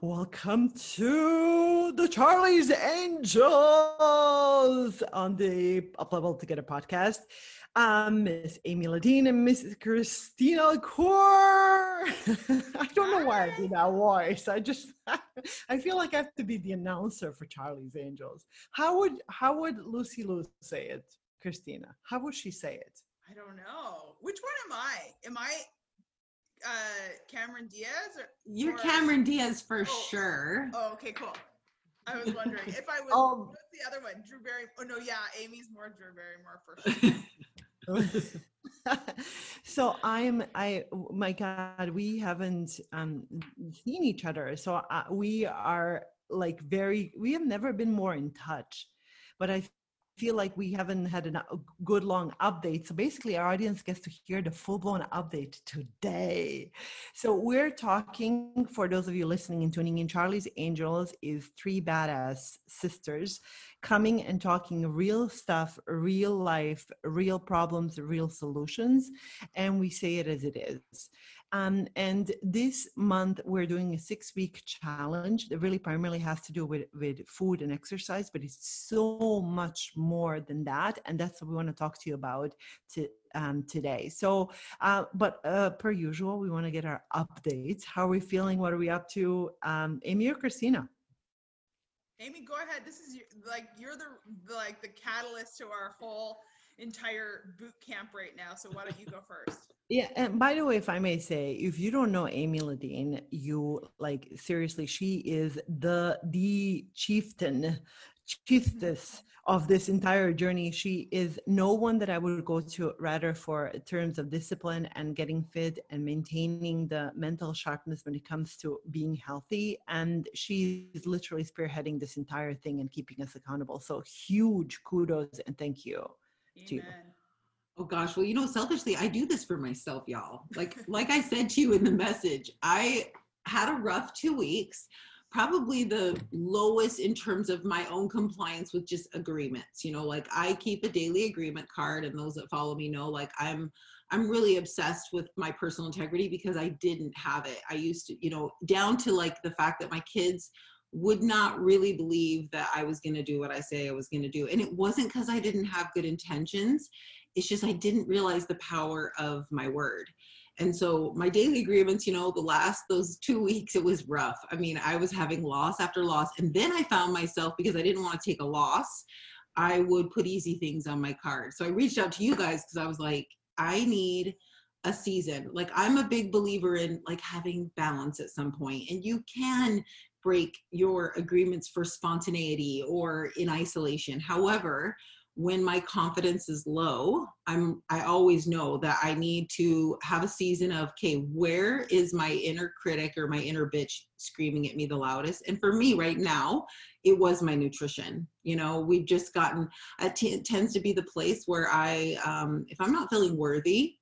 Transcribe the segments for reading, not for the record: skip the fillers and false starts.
Welcome to the Charlie's Angels on the Up Level Together podcast. Miss Amy Ladine and Miss Christina Core. I don't know why I do that voice. I feel like I have to be the announcer for Charlie's Angels. How would Lucy Liu say it, Christina? How would she say it? I don't know. Which one am I? Cameron Diaz? You're Cameron Diaz for sure. Oh, okay, cool. I was wondering if I was, what's the other one? Drew Barrymore. Oh, no, yeah, Amy's more Drew Barrymore for sure. So my God, we haven't seen each other. So we are like we have never been more in touch, but I feel like we haven't had a good long update. So basically our audience gets to hear the full-blown update today. So we're talking, for those of you listening and tuning in, Charlie's Angels is three badass sisters coming and talking real stuff, real life, real problems, real solutions, and we say it as it is. And this month we're doing a 6-week challenge that really primarily has to do with food and exercise, but it's so much more than that. And that's what we want to talk to you about today. So, but per usual, we want to get our updates. How are we feeling? What are we up to? Amy or Christina? Amy, go ahead. This is you're the catalyst to our whole entire boot camp right now. So why don't you go first? Yeah. And by the way, if I may say, if you don't know Amy Ladine, seriously, she is the chiefess of this entire journey. She is no one that I would go to rather for terms of discipline and getting fit and maintaining the mental sharpness when it comes to being healthy. And she is literally spearheading this entire thing and keeping us accountable. So huge kudos and thank you. Amen. Oh gosh, well, selfishly, I do this for myself, y'all. Like I said to you in the message, I had a rough 2 weeks, probably the lowest in terms of my own compliance with just agreements. I keep a daily agreement card, and those that follow me know, I'm really obsessed with my personal integrity because I didn't have it. I used to, down to the fact that my kids would not really believe that I was going to do what I say I was going to do. And it wasn't because I didn't have good intentions. It's just I didn't realize the power of my word. And so my daily agreements, those 2 weeks, it was rough. I mean, I was having loss after loss. And then I found myself, because I didn't want to take a loss, I would put easy things on my card. So I reached out to you guys because I was like, I need a season. I'm a big believer in having balance at some point. And you can break your agreements for spontaneity or in isolation. However, when my confidence is low, I always know that I need to have a season of, okay, where is my inner critic or my inner bitch screaming at me the loudest? And for me right now, it was my nutrition. We've just gotten, it tends to be the place where I, if I'm not feeling worthy,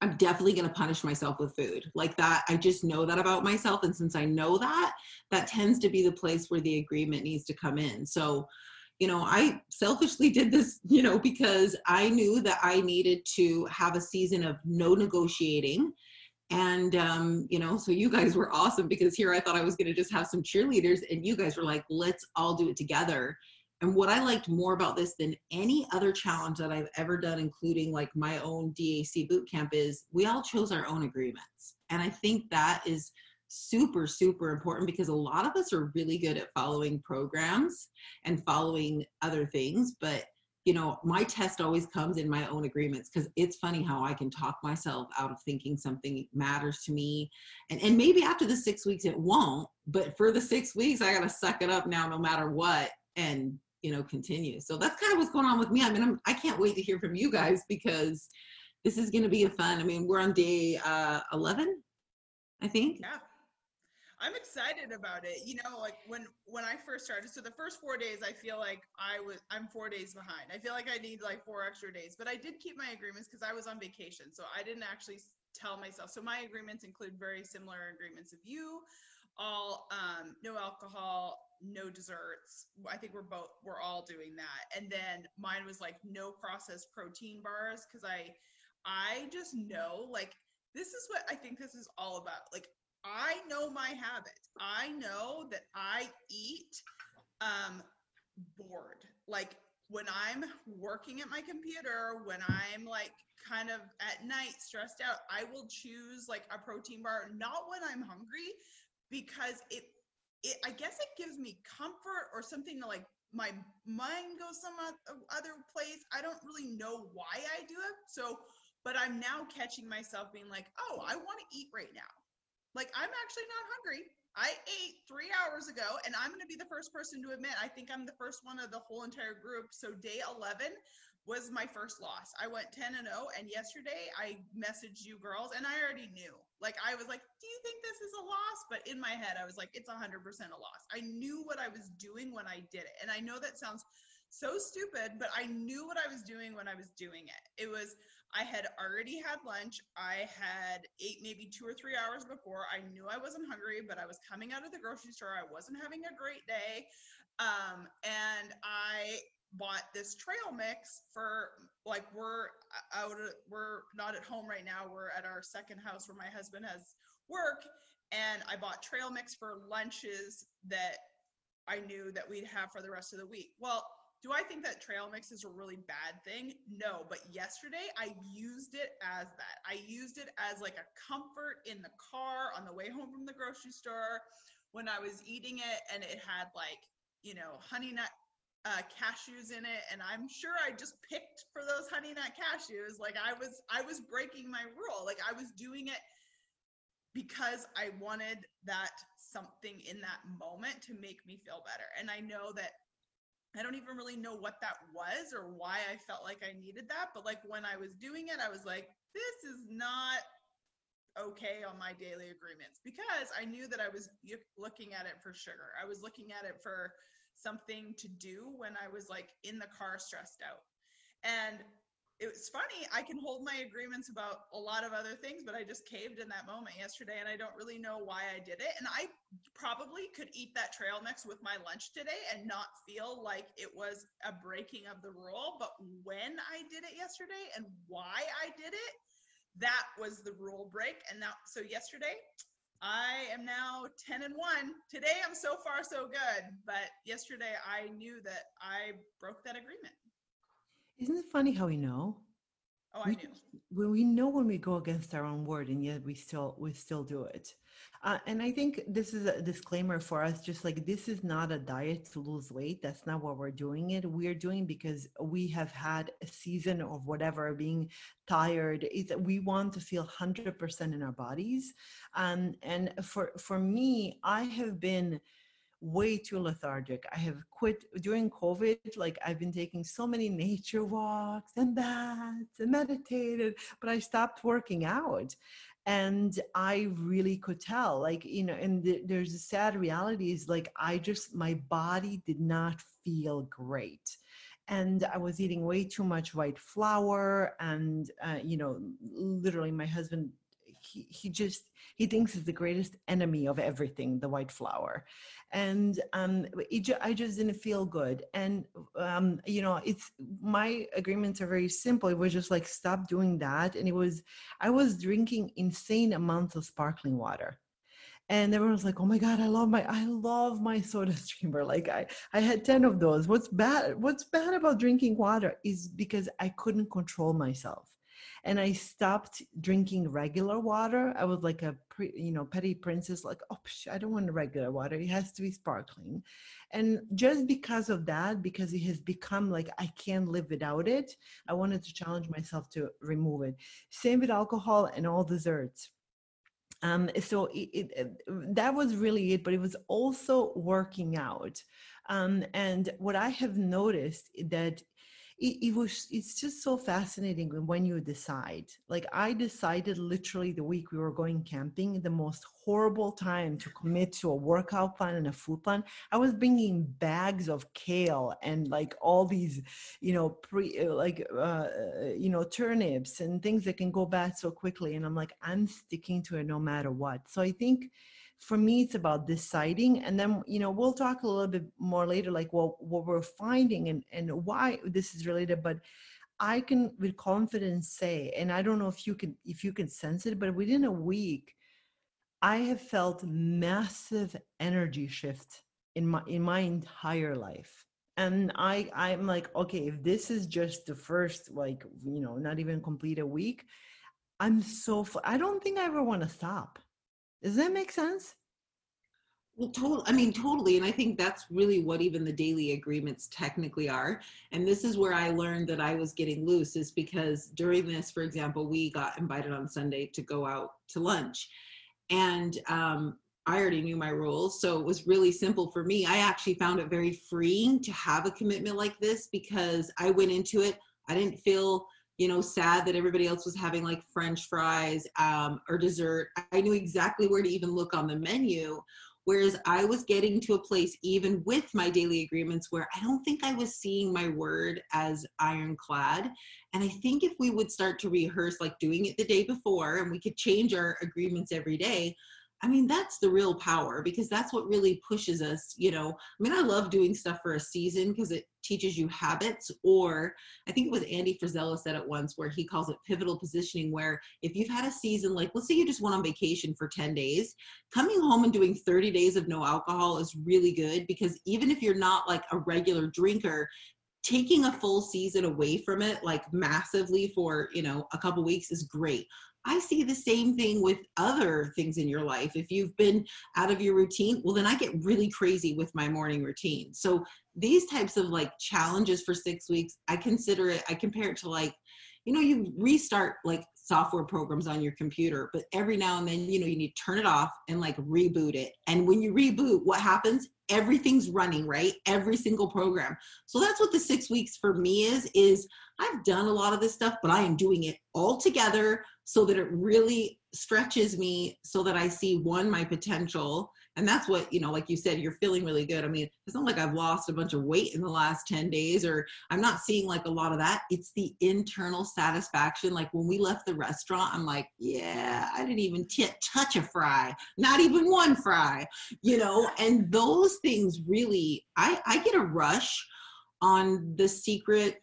I'm definitely going to punish myself with food like that. I just know that about myself. And since I know that, that tends to be the place where the agreement needs to come in. So, I selfishly did this, because I knew that I needed to have a season of no negotiating. And, so you guys were awesome because here I thought I was going to just have some cheerleaders and you guys were like, let's all do it together. And what I liked more about this than any other challenge that I've ever done, including my own DAC bootcamp, is we all chose our own agreements. And I think that is super, super important because a lot of us are really good at following programs and following other things. But, my test always comes in my own agreements because it's funny how I can talk myself out of thinking something matters to me. And maybe after the 6 weeks it won't, but for the 6 weeks, I got to suck it up now no matter what and continue. So that's kind of what's going on with me. I mean, I can't wait to hear from you guys because this is going to be a fun. I mean, we're on day 11, I think. Yeah. I'm excited about it. You know, like when I first started, so the first 4 days, I feel like I'm 4 days behind. I feel like I need like 4 extra days, but I did keep my agreements because I was on vacation. So I didn't actually tell myself. So my agreements include very similar agreements of you all, no alcohol, no desserts. I think we're all doing that. And then mine was like no processed protein bars. Cause I just know, like, this is what I think this is all about. Like, I know my habits. I know that I eat bored. Like when I'm working at my computer, when I'm like kind of at night stressed out, I will choose like a protein bar, not when I'm hungry, because it I guess it gives me comfort or something to like, my mind goes some other place. I don't really know why I do it. So, but I'm now catching myself being like, oh, I want to eat right now. Like, I'm actually not hungry. I ate 3 hours ago, and I'm going to be the first person to admit, I think I'm the first one of the whole entire group. So day 11 was my first loss. I went 10-0. And yesterday I messaged you girls, and I already knew, like, I was like, do you think this is a loss? But in my head, I was like, it's 100% a loss. I knew what I was doing when I did it. And I know that sounds so stupid, but I knew what I was doing when I was doing it. It was, I had already had lunch. I had ate maybe 2 or 3 hours before. I knew I wasn't hungry, but I was coming out of the grocery store. I wasn't having a great day. And I bought this trail mix for, like, we're not at home right now. We're at our second house where my husband has work. And I bought trail mix for lunches that I knew that we'd have for the rest of the week. Well, do I think that trail mix is a really bad thing? No, but yesterday I used it as that. I used it as like a comfort in the car on the way home from the grocery store when I was eating it, and it had like, you know, honey nut cashews in it. And I'm sure I just picked for those honey nut cashews. Like I was breaking my rule. Like I was doing it because I wanted that something in that moment to make me feel better. And I know that I don't even really know what that was or why I felt like I needed that. But like when I was doing it, I was like, this is not okay on my daily agreements, because I knew that I was looking at it for sugar. I was looking at it for something to do when I was like in the car stressed out. And it was funny, I can hold my agreements about a lot of other things, but I just caved in that moment yesterday, and I don't really know why I did it. And I probably could eat that trail mix with my lunch today and not feel like it was a breaking of the rule. But when I did it yesterday and why I did it, that was the rule break. And now, so yesterday, I am now 10-1. Today, I'm so far so good. But yesterday, I knew that I broke that agreement. Isn't it funny how we know? Oh, I knew. We know when we go against our own word, and yet we still do it. And I think this is a disclaimer for us, just like this is not a diet to lose weight. That's not what we're doing it. We're doing because we have had a season of whatever, being tired. We want to feel 100% in our bodies. And for me, I have been way too lethargic. I have quit during COVID. Like I've been taking so many nature walks and baths and meditated, but I stopped working out. And I really could tell, like, you know, and there's a sad reality is like, my body did not feel great. And I was eating way too much white flour. And, you know, literally my husband, he thinks it's the greatest enemy of everything, the white flour. And I just didn't feel good. And, you know, my agreements are very simple. It was just like, stop doing that. And I was drinking insane amounts of sparkling water. And everyone was like, oh my God, I love my soda streamer. Like I had 10 of those. What's bad about drinking water is because I couldn't control myself. And I stopped drinking regular water. I was like a petty princess, like, oh, I don't want regular water. It has to be sparkling. And just because of that, because it has become like, I can't live without it, I wanted to challenge myself to remove it. Same with alcohol and all desserts. So that was really it, but it was also working out. And what I have noticed that it's just so fascinating when you decide. Like, I decided literally the week we were going camping, the most horrible time to commit to a workout plan and a food plan. I was bringing bags of kale and like all these, you know, turnips and things that can go bad so quickly. And I'm like, I'm sticking to it no matter what. So I think for me, it's about deciding. And then, you know, we'll talk a little bit more later, like what we're finding and why this is related. But I can with confidence say, and I don't know if you can sense it, but within a week, I have felt massive energy shift in my entire life. And I'm like, okay, if this is just the first, like, you know, not even complete a week, I don't think I ever want to stop. Does that make sense? Well, totally. And I think that's really what even the daily agreements technically are. And this is where I learned that I was getting loose, is because during this, for example, we got invited on Sunday to go out to lunch. And I already knew my rules, so it was really simple for me. I actually found it very freeing to have a commitment like this, because I went into it, I didn't feel, you know, sad that everybody else was having like French fries or dessert. I knew exactly where to even look on the menu. Whereas I was getting to a place, even with my daily agreements, where I don't think I was seeing my word as ironclad. And I think if we would start to rehearse, like doing it the day before, and we could change our agreements every day, I mean, that's the real power, because that's what really pushes us, you know. I mean, I love doing stuff for a season because it teaches you habits, or I think it was Andy Frisella said it once, where he calls it pivotal positioning, where if you've had a season, like let's say you just went on vacation for 10 days, coming home and doing 30 days of no alcohol is really good, because even if you're not like a regular drinker, taking a full season away from it, like massively for, you know, a couple weeks is great. I see the same thing with other things in your life. If you've been out of your routine, well, then I get really crazy with my morning routine. So these types of like challenges for 6 weeks, I compare it to like, you know, you restart like software programs on your computer, but every now and then, you know, you need to turn it off and like reboot it. And when you reboot, what happens? Everything's running, right? Every single program. So that's what the 6 weeks for me is I've done a lot of this stuff, but I am doing it all together so that it really stretches me, so that I see one, my potential. And that's what, you know, like you said, you're feeling really good. I mean, it's not like I've lost a bunch of weight in the last 10 days, or I'm not seeing like a lot of that. It's the internal satisfaction. Like when we left the restaurant, I'm like, yeah, I didn't even touch a fry, not even one fry, you know? And those things really, I get a rush on the secret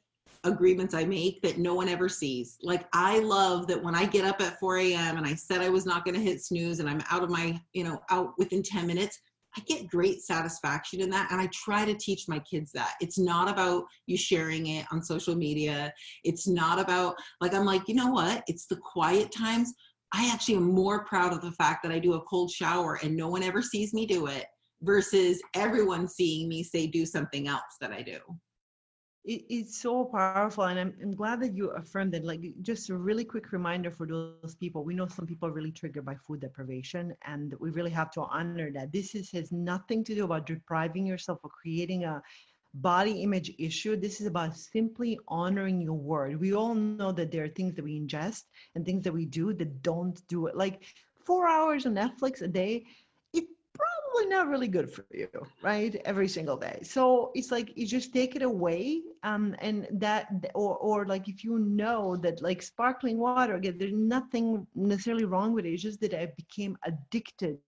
agreements I make that no one ever sees. Like I love that when I get up at 4 a.m. and I said I was not going to hit snooze and I'm out of my, you know, out within 10 minutes, I get great satisfaction in that. And I try to teach my kids that. It's not about you sharing it on social media. It's not about like, I'm like, you know what? It's the quiet times. I actually am more proud of the fact that I do a cold shower and no one ever sees me do it versus everyone seeing me say, do something else that I do. It's so powerful, and I'm glad that you affirmed it. Like, just a really quick reminder for those people, we know some people are really triggered by food deprivation, and we really have to honor that. This has nothing to do about depriving yourself or creating a body image issue. This is about simply honoring your word. We all know that there are things that we ingest and things that we do that don't do it. Like 4 hours on Netflix a day, probably not really good for you, right? Every single day. So it's like, you just take it away. And that, or like, if you know that like sparkling water, again, there's nothing necessarily wrong with it. It's just that I became addicted,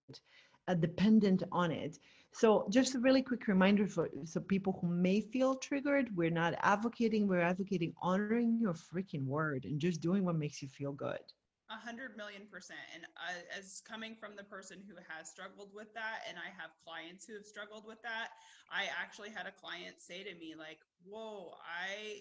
dependent on it. So just a really quick reminder for so people who may feel triggered, we're not advocating, we're advocating honoring your freaking word and just doing what makes you feel good. 100 million percent. And as coming from the person who has struggled with that, and I have clients who have struggled with that, I actually had a client say to me like, whoa,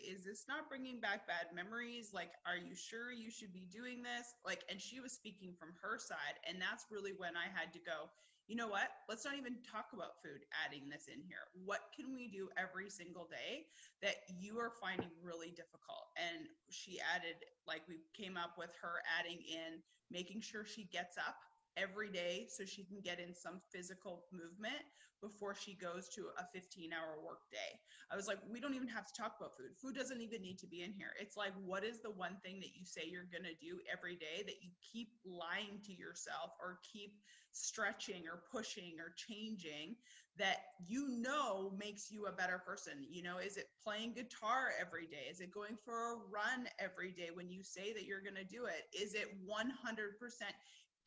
is this not bringing back bad memories? Like, are you sure you should be doing this? Like, and she was speaking from her side. And that's really when I had to go, you know what, let's not even talk about food, adding this in here. What can we do every single day that you are finding really difficult? And she added, like we came up with her adding in, making sure she gets up every day so she can get in some physical movement before she goes to a 15-hour work day. I was like, we don't even have to talk about food. Food doesn't even need to be in here. It's like, what is the one thing that you say you're going to do every day that you keep lying to yourself or keep stretching or pushing or changing that you know makes you a better person? You know, is it playing guitar every day? Is it going for a run every day when you say that you're going to do it? Is it 100%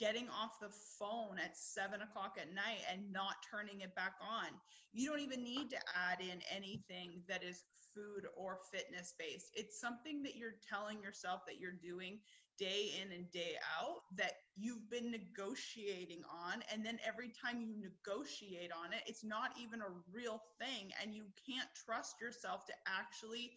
getting off the phone at 7:00 at night and not turning it back on? You don't even need to add in anything that is food or fitness based. It's something that you're telling yourself that you're doing day in and day out that you've been negotiating on. And then every time you negotiate on it, it's not even a real thing. And you can't trust yourself to actually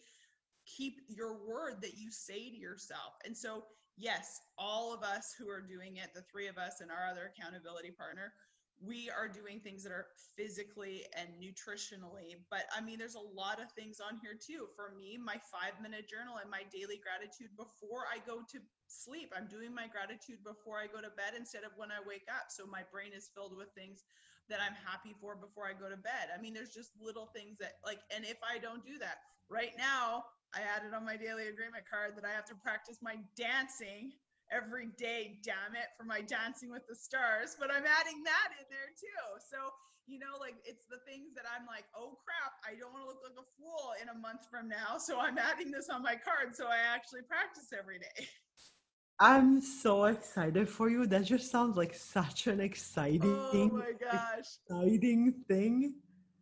keep your word that you say to yourself. And so, yes, all of us who are doing it, the three of us and our other accountability partner, we are doing things that are physically and nutritionally. But I mean, there's a lot of things on here too. For me, my 5-minute journal and my daily gratitude before I go to sleep. I'm doing my gratitude before I go to bed instead of when I wake up. So my brain is filled with things that I'm happy for before I go to bed. I mean, there's just little things that like, and if I don't do that right now, I added on my daily agreement card that I have to practice my dancing every day, damn it, for my Dancing with the Stars, but I'm adding that in there too. So, you know, like it's the things that I'm like, oh crap, I don't want to look like a fool in a month from now. So I'm adding this on my card. So I actually practice every day. I'm so excited for you. That just sounds like such an exciting thing.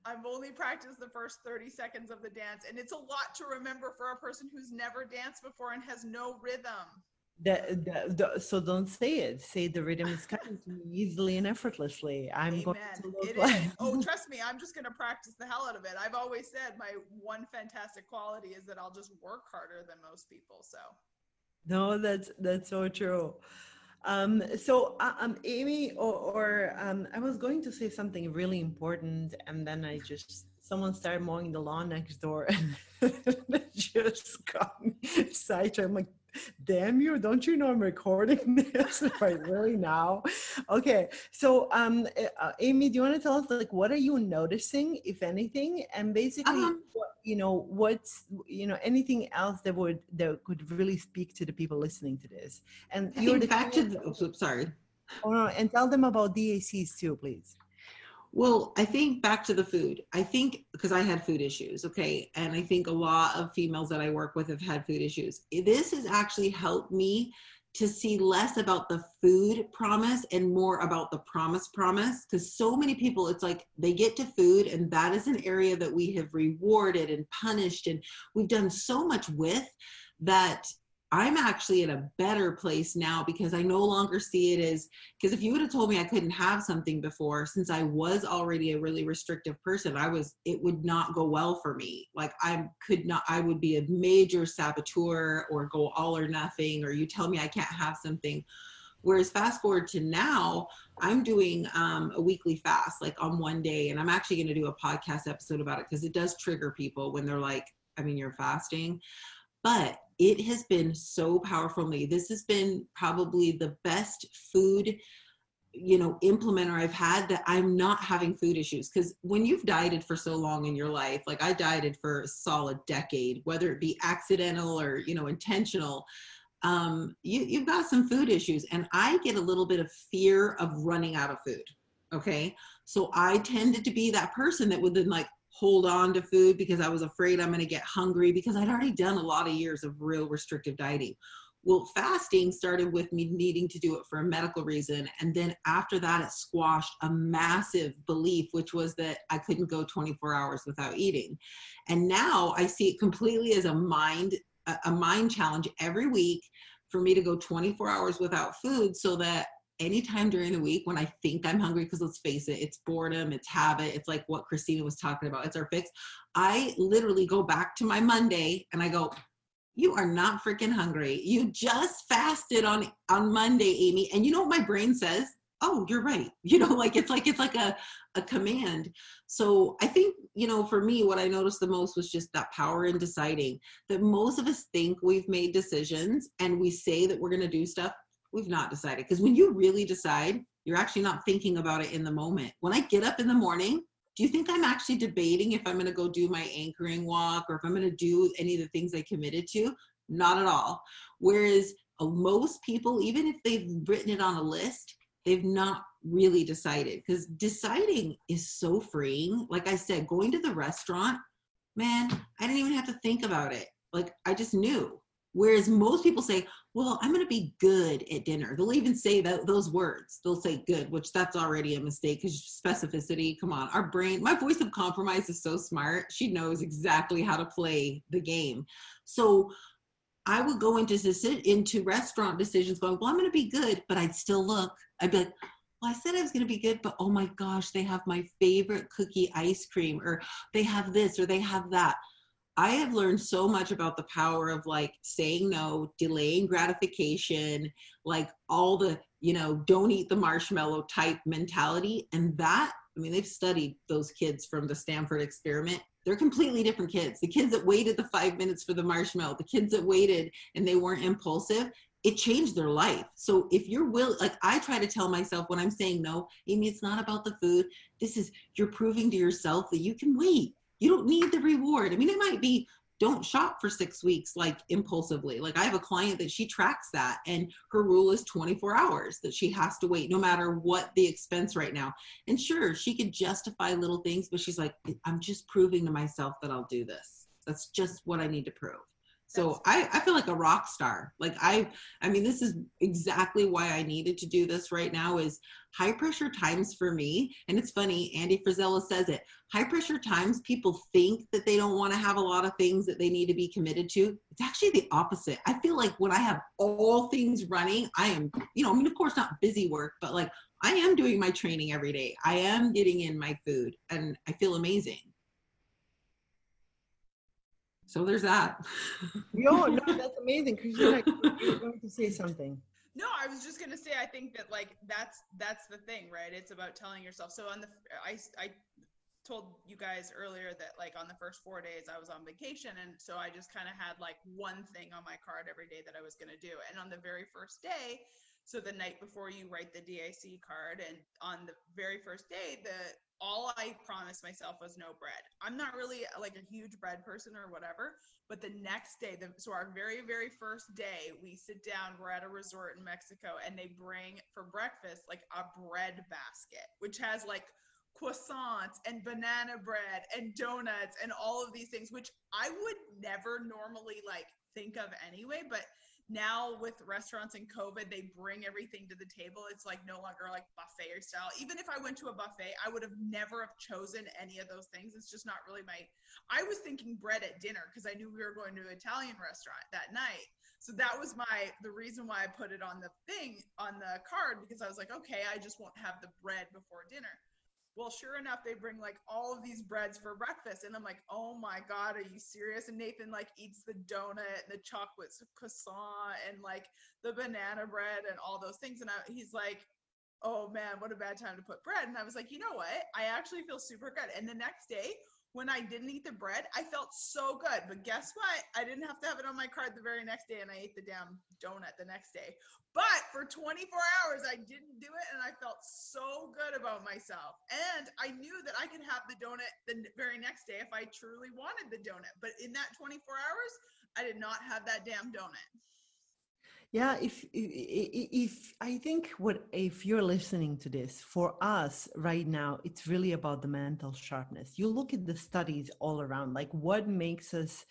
I've only practiced the first 30 seconds of the dance, and it's a lot to remember for a person who's never danced before and has no rhythm. So don't say it. Say the rhythm is coming to me easily and effortlessly. I'm Amen. Going to look like... Oh, trust me, I'm just going to practice the hell out of it. I've always said my one fantastic quality is that I'll just work harder than most people. So. No, that's so true. Amy, I was going to say something really important, and then someone started mowing the lawn next door, and it just got me sidetracked. I'm like, damn you, don't you know I'm recording this right really now? Okay, so Amy, do you want to tell us, like, what are you noticing, if anything, and basically, anything else that could really speak to the people listening to this? And you're and tell them about DACs too, please. Well, I think back to the food. I think because I had food issues, okay, and I think a lot of females that I work with have had food issues. This has actually helped me to see less about the food promise and more about the promise, because so many people, it's like they get to food and that is an area that we have rewarded and punished and we've done so much with that. I'm actually in a better place now because I no longer see it as, because if you would have told me I couldn't have something before, since I was already a really restrictive person, it would not go well for me. Like I would be a major saboteur or go all or nothing, or you tell me I can't have something. Whereas fast forward to now, I'm doing a weekly fast, like on one day, and I'm actually going to do a podcast episode about it because it does trigger people when they're like, I mean, you're fasting. But it has been so powerful for me. This has been probably the best food, implementer I've had, that I'm not having food issues. Because when you've dieted for so long in your life, like I dieted for a solid decade, whether it be accidental or, intentional, you've got some food issues. And I get a little bit of fear of running out of food. Okay. So I tended to be that person that would then hold on to food because I was afraid I'm going to get hungry because I'd already done a lot of years of real restrictive dieting. Well, fasting started with me needing to do it for a medical reason. And then after that, it squashed a massive belief, which was that I couldn't go 24 hours without eating. And now I see it completely as a mind challenge every week for me to go 24 hours without food so that anytime during the week when I think I'm hungry, because let's face it, it's boredom, it's habit, it's like what Christina was talking about, it's our fix. I literally go back to my Monday and I go, you are not freaking hungry. You just fasted on Monday, Amy. And you know what my brain says? Oh, you're right. It's like a command. So I think, for me, what I noticed the most was just that power in deciding that most of us think we've made decisions and we say that we're going to do stuff. we've not decided. Because when you really decide, you're actually not thinking about it in the moment. When I get up in the morning, do you think I'm actually debating if I'm going to go do my anchoring walk or if I'm going to do any of the things I committed to? Not at all. Whereas most people, even if they've written it on a list, they've not really decided, because deciding is so freeing. Like I said, going to the restaurant, man, I didn't even have to think about it. Like, I just knew. Whereas most people say, well, I'm going to be good at dinner. They'll even say that, those words. They'll say good, which that's already a mistake, because specificity, come on. Our brain, my voice of compromise is so smart. She knows exactly how to play the game. So I would go into restaurant decisions going, well, I'm going to be good, but I'd still look. I'd be like, well, I said I was going to be good, but oh my gosh, they have my favorite cookie ice cream, or they have this, or they have that. I have learned so much about the power of like saying no, delaying gratification, like all the, don't eat the marshmallow type mentality. And that, I mean, they've studied those kids from the Stanford experiment. They're completely different kids. The kids that waited the 5 minutes for the marshmallow, the kids that waited and they weren't impulsive, it changed their life. So if you're willing, like I try to tell myself when I'm saying no, Amy, it's not about the food. This is, you're proving to yourself that you can wait. You don't need the reward. I mean, it might be don't shop for 6 weeks, like impulsively. Like I have a client that she tracks that, and her rule is 24 hours that she has to wait no matter what the expense right now. And sure, she could justify little things, but she's like, I'm just proving to myself that I'll do this. That's just what I need to prove. So I feel like a rock star. Like I mean, this is exactly why I needed to do this right now, is high pressure times for me. And it's funny, Andy Frisella says it, high pressure times, people think that they don't want to have a lot of things that they need to be committed to. It's actually the opposite. I feel like when I have all things running, I am, I mean, of course not busy work, but like I am doing my training every day. I am getting in my food and I feel amazing. So there's that. No, that's amazing. Christina, you're going to say something. No, I was just going to say, I think that like, that's the thing, right? It's about telling yourself. So on the, I told you guys earlier that like on the first 4 days I was on vacation. And so I just kind of had like one thing on my card every day that I was going to do. And on the very first day, so the night before you write the DAC card, and on the very first day, all I promised myself was no bread. I'm not really like a huge bread person or whatever, but the next day, so our very, very first day, we sit down, we're at a resort in Mexico, and they bring for breakfast, like a bread basket, which has like croissants and banana bread and donuts and all of these things, which I would never normally like think of anyway, but now with restaurants and COVID, they bring everything to the table. It's like no longer like buffet style. Even if I went to a buffet, I would have never have chosen any of those things. It's just not really I was thinking bread at dinner because I knew we were going to an Italian restaurant that night. So that was the reason why I put it on the thing on the card, because I was like, okay, I just won't have the bread before dinner. Well, sure enough, they bring like all of these breads for breakfast. And I'm like, oh my God, are you serious? And Nathan like eats the donut and the chocolate croissant and like the banana bread and all those things. And he's like, oh man, what a bad time to put bread. And I was like, you know what? I actually feel super good. And the next day when I didn't eat the bread, I felt so good. But guess what? I didn't have to have it on my card the very next day, and I ate the damn donut the next day. But for 24 hours, I didn't do it, and I felt so good about myself. And I knew that I could have the donut the very next day if I truly wanted the donut. But in that 24 hours, I did not have that damn donut. Yeah, if I think if you're listening to this, for us right now, it's really about the mental sharpness. You look at the studies all around, like what makes us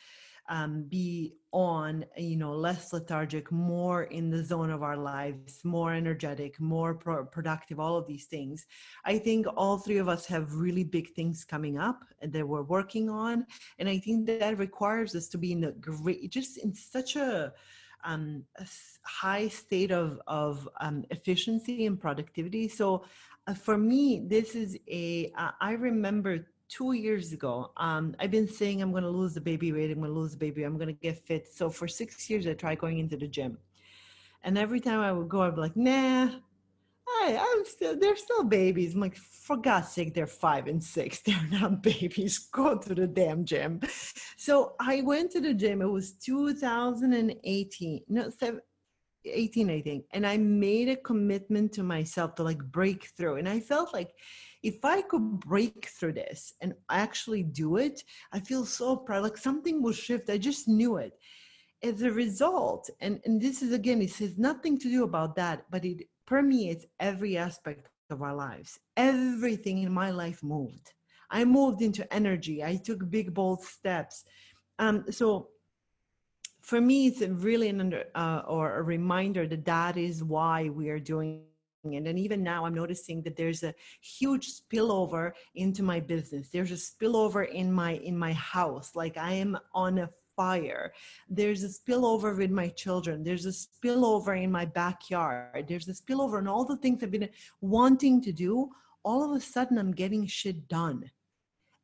be on, less lethargic, more in the zone of our lives, more energetic, more productive, all of these things. I think all three of us have really big things coming up that we're working on. And I think that requires us to be in such a high state of efficiency and productivity. So for me, this is I remember 2 years ago, I've been saying, I'm going to lose the baby weight. I'm going to lose the baby. I'm going to get fit. So for 6 years, I tried going into the gym, and every time I would go, I'd be like, nah, they're still babies. I'm like, for God's sake, they're 5 and 6. They're not babies. Go to the damn gym. So I went to the gym. It was 2018. No, 18, I think. And I made a commitment to myself to like break through. And I felt like if I could break through this and actually do it, I feel so proud, like something will shift. I just knew it. As a result, and this is, again, it has nothing to do about that, but it permeates every aspect of our lives. Everything in my life moved. I moved into energy. I took big, bold steps. So for me, it's really a reminder that that is why we are doing it. And even now I'm noticing that there's a huge spillover into my business. There's a spillover in my house. Like I am on a fire. There's a spillover with my children. There's a spillover in my backyard. There's a spillover and all the things I've been wanting to do. All of a sudden I'm getting shit done.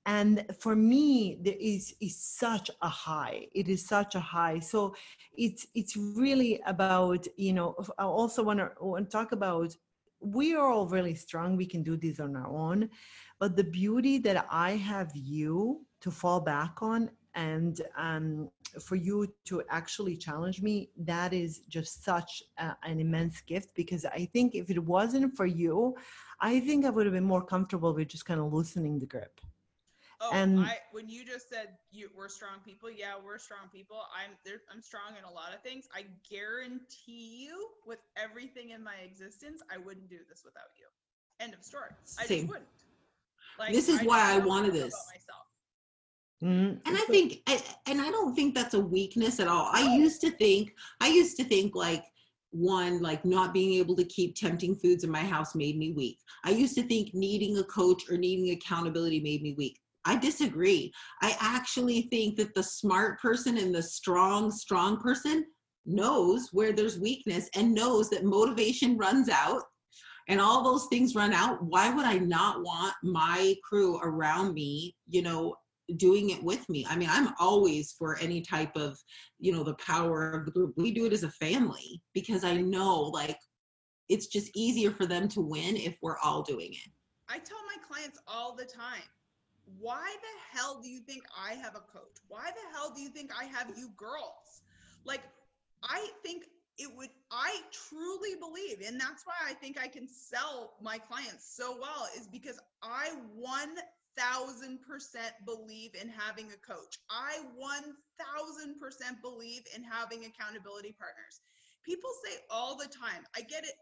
And for me, there is such a high. It is such a high. So it's really about, you know, I also want to talk about, we are all really strong. We can do this on our own, but the beauty that I have you to fall back on, and for you to actually challenge me, that is just such an immense gift, because I think if it wasn't for you, I think I would have been more comfortable with just kind of loosening the grip. When you just said we're strong people, yeah, we're strong people. I'm strong in a lot of things. I guarantee you, with everything in my existence, I wouldn't do this without you. End of story. I just wouldn't. Like, this is why I wanted this. Mm-hmm. And I think, and I don't think that's a weakness at all. I used to think like, one, like not being able to keep tempting foods in my house made me weak. I used to think needing a coach or needing accountability made me weak. I disagree. I actually think that the smart person and the strong person knows where there's weakness and knows that motivation runs out and all those things run out. Why would I not want my crew around me, you know, doing it with me? I mean, I'm always for any type of, you know, the power of the group. We do it as a family because I know, like, it's just easier for them to win if we're all doing it. I tell my clients all the time, why the hell do you think I have a coach? Why the hell do you think I have you girls? Like, I think I truly believe, and that's why I think I can sell my clients so well, is because I 1,000% believe in having a coach. I 1,000% believe in having accountability partners. People say all the time, I get it.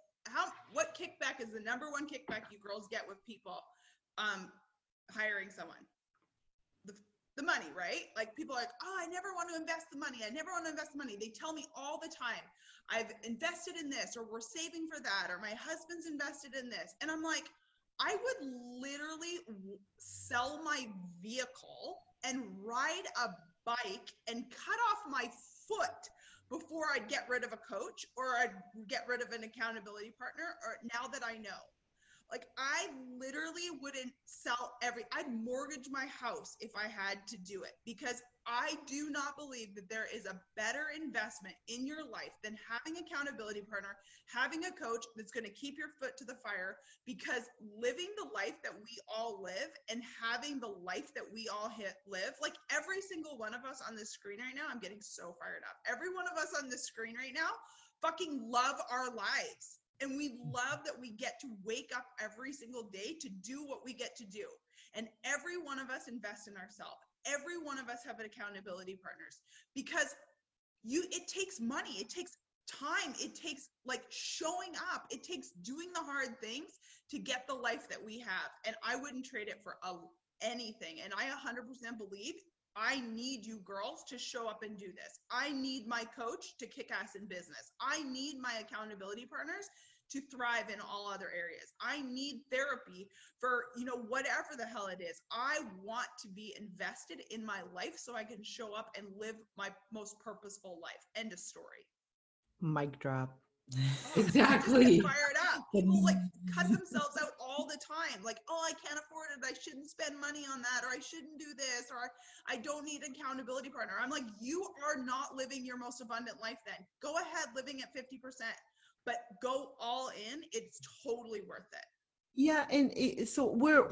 What kickback is the number one kickback you girls get with people hiring someone? The money, right? Like, people are like, oh, I never want to invest the money. I never want to invest the money. They tell me all the time, I've invested in this, or we're saving for that, or my husband's invested in this. And I'm like, I would literally sell my vehicle and ride a bike and cut off my foot before I'd get rid of a coach or I'd get rid of an accountability partner, or now that I know. Like, I literally wouldn't sell I'd mortgage my house if I had to do it, because I do not believe that there is a better investment in your life than having accountability partner, having a coach that's going to keep your foot to the fire, because living the life that we all live and having the life that we all live, like every single one of us on this screen right now, I'm getting so fired up. Every one of us on this screen right now fucking love our lives. And we love that we get to wake up every single day to do what we get to do. And every one of us invest in ourselves. Every one of us have an accountability partners, because it takes money. It takes time. It takes like showing up. It takes doing the hard things to get the life that we have. And I wouldn't trade it for anything. And I 100% believe I need you girls to show up and do this. I need my coach to kick ass in business. I need my accountability partners to thrive in all other areas. I need therapy for, you know, whatever the hell it is. I want to be invested in my life so I can show up and live my most purposeful life. End of story. Mic drop. Exactly. Fired up. People like cut themselves out all the time. Like, oh, I can't afford it. I shouldn't spend money on that, or I shouldn't do this, or I don't need an accountability partner. I'm like, you are not living your most abundant life then. Go ahead living at 50%, but go all in. It's totally worth it. Yeah, and so we're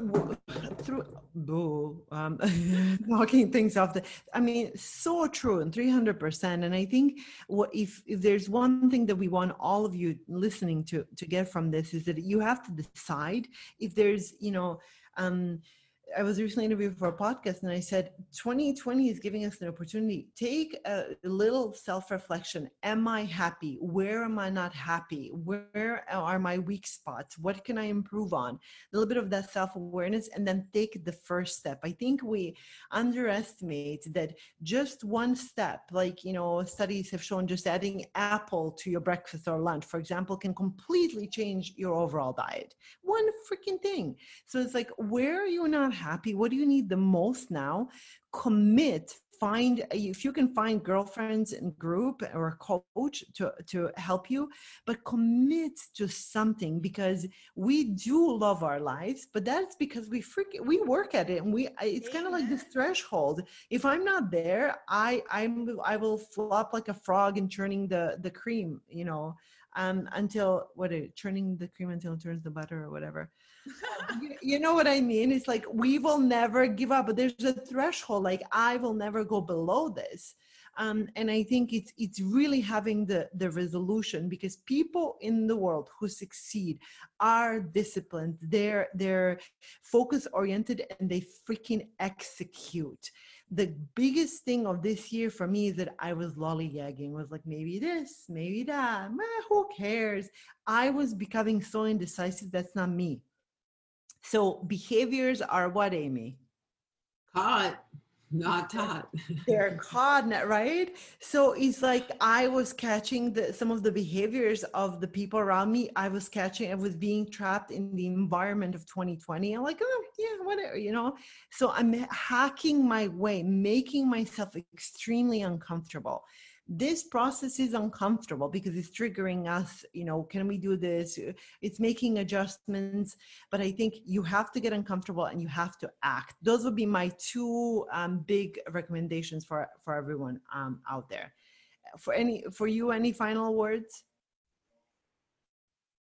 through knocking things off. I mean, so true, and 300%. And I think what if there's one thing that we want all of you listening to get from this is that you have to decide if there's, I was recently interviewed for a podcast and I said, 2020 is giving us an opportunity. Take a little self-reflection. Am I happy? Where am I not happy? Where are my weak spots? What can I improve on? A little bit of that self-awareness, and then take the first step. I think we underestimate that just one step, like, studies have shown just adding apple to your breakfast or lunch, for example, can completely change your overall diet. One freaking thing. So it's like, where are you not happy? What do you need the most now? Commit. Find, if you can find girlfriends and group or a coach to help you, but commit to something, because we do love our lives, but that's because we work at it, and it's kind of like this threshold. If I'm not there, I will flop like a frog in churning the cream, churning the cream until it turns the butter or whatever. You know what I mean? It's like, we will never give up, but there's a threshold. Like, I will never go below this. And I think it's really having the resolution, because people in the world who succeed are disciplined. They're focus oriented, and they freaking execute. The biggest thing of this year for me is that I was lollygagging, was like, maybe this, maybe that, who cares? I was becoming so indecisive. That's not me. So behaviors are what, Amy? Caught, not taught. They're caught, right? So it's like, I was catching some of the behaviors of the people around me. I was being trapped in the environment of 2020. I'm like, oh yeah, whatever, So I'm hacking my way, making myself extremely uncomfortable. This process is uncomfortable because it's triggering us, can we do this? It's making adjustments, but I think you have to get uncomfortable and you have to act. Those would be my two big recommendations for everyone out there. For you, any final words?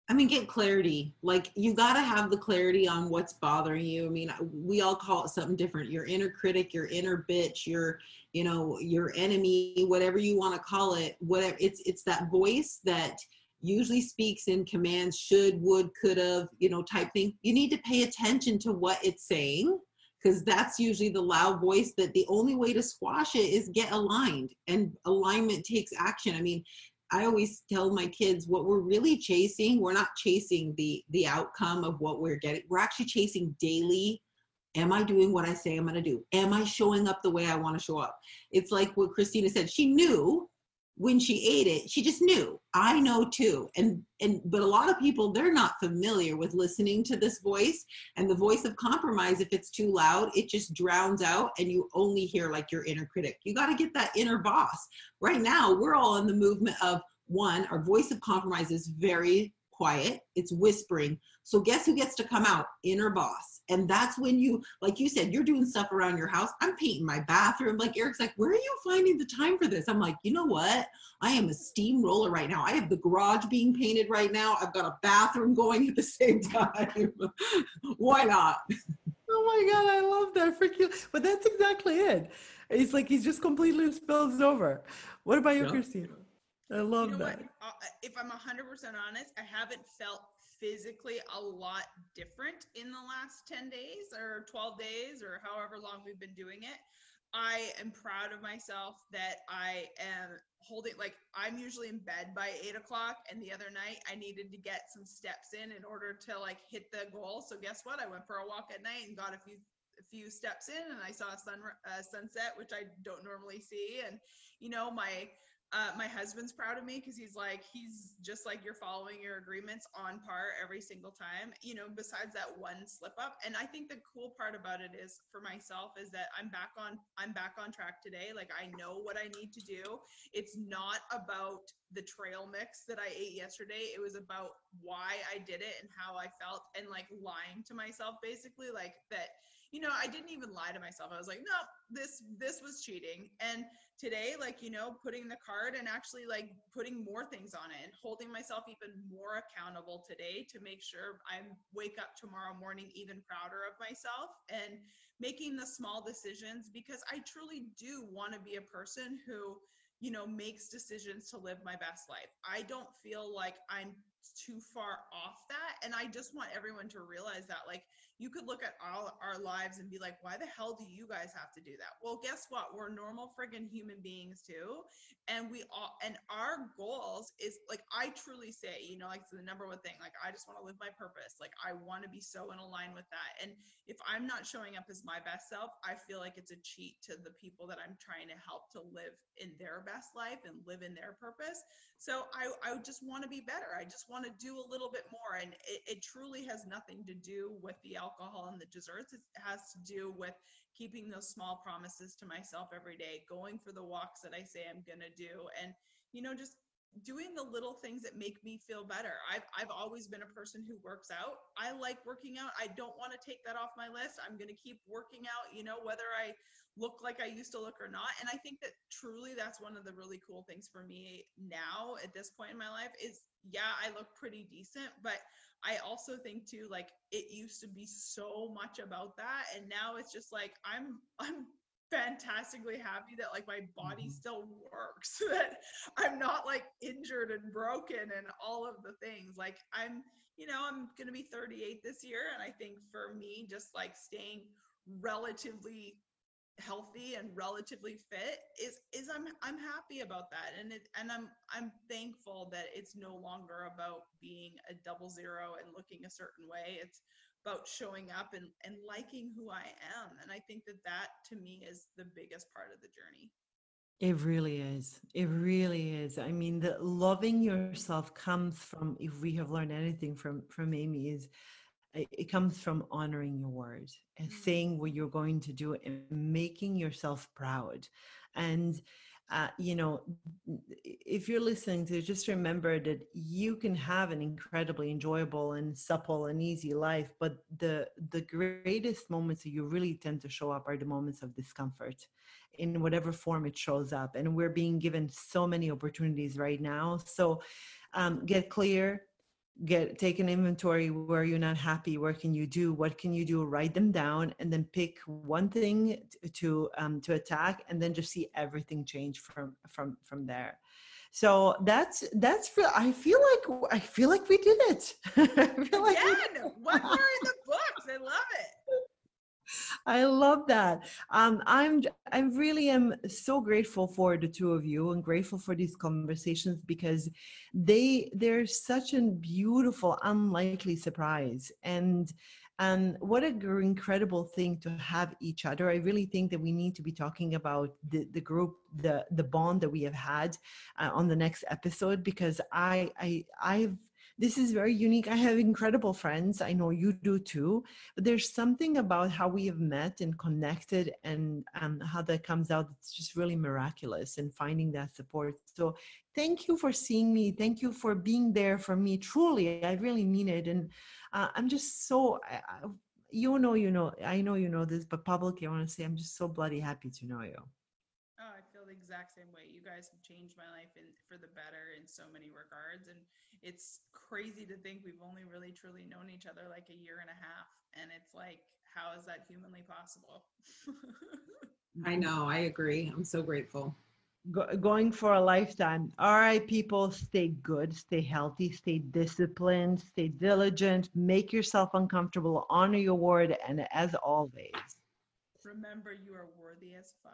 I mean, get clarity. Like, you gotta have the clarity on what's bothering you. I mean, we all call it something different. Your inner critic, your inner bitch, your, your enemy, whatever you want to call it. Whatever, it's that voice that usually speaks in commands, should, would, could have, type thing. You need to pay attention to what it's saying, because that's usually the loud voice. That the only way to squash it is get aligned, and alignment takes action. I mean, I always tell my kids, what we're really chasing, we're not chasing the outcome of what we're getting. We're actually chasing daily. Am I doing what I say I'm going to do? Am I showing up the way I want to show up? It's like what Christina said. She knew when she ate it. She just knew. I know too. But a lot of people, they're not familiar with listening to this voice, and the voice of compromise. If it's too loud, it just drowns out, and you only hear like your inner critic. You got to get that inner boss. Right now, we're all in the movement of one. Our voice of compromise is very quiet. It's whispering. So guess who gets to come out? Inner boss. And that's when you, like you said, you're doing stuff around your house. I'm painting my bathroom. Like, Eric's like, where are you finding the time for this? I'm like, you know what? I am a steamroller right now. I have the garage being painted right now. I've got a bathroom going at the same time. Why not? Oh my God, I love that. Freaking, but that's exactly it. It's like, he's just completely spills over. What about you, yeah, Christina? I love that. What? If I'm 100% honest, I haven't felt physically a lot different in the last 10 days or 12 days or however long we've been doing it. I am proud of myself that I am holding, like, I'm usually in bed by 8 o'clock, and the other night I needed to get some steps in order to like hit the goal. So guess what? I went for a walk at night and got a few steps in, and I saw a sunset, which I don't normally see. And my husband's proud of me, because he's just like, you're following your agreements on par every single time, besides that one slip up. And I think the cool part about it is, for myself, is that I'm back on track today. Like, I know what I need to do. It's not about the trail mix that I ate yesterday. It was about why I did it and how I felt, and like lying to myself, basically, like that you know, I didn't even lie to myself. I was like, no, this was cheating. And today, like, you know, putting the card and actually like putting more things on it and holding myself even more accountable today to make sure I wake up tomorrow morning even prouder of myself, and making the small decisions, because I truly do want to be a person who, you know, makes decisions to live my best life. I don't feel like I'm too far off that. And I just want everyone to realize that, like, you could look at all our lives and be like, why the hell do you guys have to do that? Well, guess what? We're normal friggin' human beings too. And we all, and our goals is, like, I truly say, you know, like, it's the number one thing. Like, I just want to live my purpose. Like, I want to be so in line with that. And if I'm not showing up as my best self, I feel like it's a cheat to the people that I'm trying to help to live in their best life and live in their purpose. So I just want to be better. I just want to do a little bit more. And it truly has nothing to do with the alcohol and the desserts. It has to do with keeping those small promises to myself every day, going for the walks that I say I'm going to do, and, you know, just doing the little things that make me feel better. I've always been a person who works out. I like working out. I don't want to take that off my list. I'm going to keep working out, you know, whether I look like I used to look or not. And I think that truly that's one of the really cool things for me now at this point in my life is, yeah, I look pretty decent, but I also think too, like, it used to be so much about that. And now it's just like, I'm fantastically happy that, like, my body still works, that I'm not, like, injured and broken and all of the things. Like, I'm, you know, I'm gonna be 38 this year, and I think for me, just like staying relatively healthy and relatively fit is I'm happy about that, and I'm thankful that it's no longer about being a 00 and looking a certain way. It's about showing up and liking who I am. And I think that to me is the biggest part of the journey. It really is. It really is. I mean, the loving yourself comes from, if we have learned anything from Amy, is it comes from honoring your word and saying what you're going to do and making yourself proud. And, you know, if you're listening to it, just remember that you can have an incredibly enjoyable and supple and easy life, but the greatest moments that you really tend to show up are the moments of discomfort in whatever form it shows up. And we're being given so many opportunities right now. So get clear. Take an inventory. Where you're not happy, where can you do, what can you do, write them down, and then pick one thing to attack, and then just see everything change from there. So that's I feel like we did it. I feel like again, one more in the books. I love it. I love that. I really am so grateful for the two of you, and grateful for these conversations, because they're such a beautiful, unlikely surprise. And what an incredible thing to have each other. I really think that we need to be talking about the group, the bond that we have had on the next episode, because I've this is very unique. I have incredible friends. I know you do too. But there's something about how we have met and connected, and how that comes out. It's just really miraculous, and finding that support. So thank you for seeing me. Thank you for being there for me. Truly, I really mean it. And I'm just so, I know you know this, but publicly I want to say I'm just so bloody happy to know you. Oh, I feel the exact same way. You guys have changed my life for the better in so many regards. And it's crazy to think we've only really truly known each other like a year and a half. And it's like, how is that humanly possible? I know. I agree. I'm so grateful. Going for a lifetime. All right, people, stay good, stay healthy, stay disciplined, stay diligent, make yourself uncomfortable, honor your word. And as always, remember, you are worthy as fuck.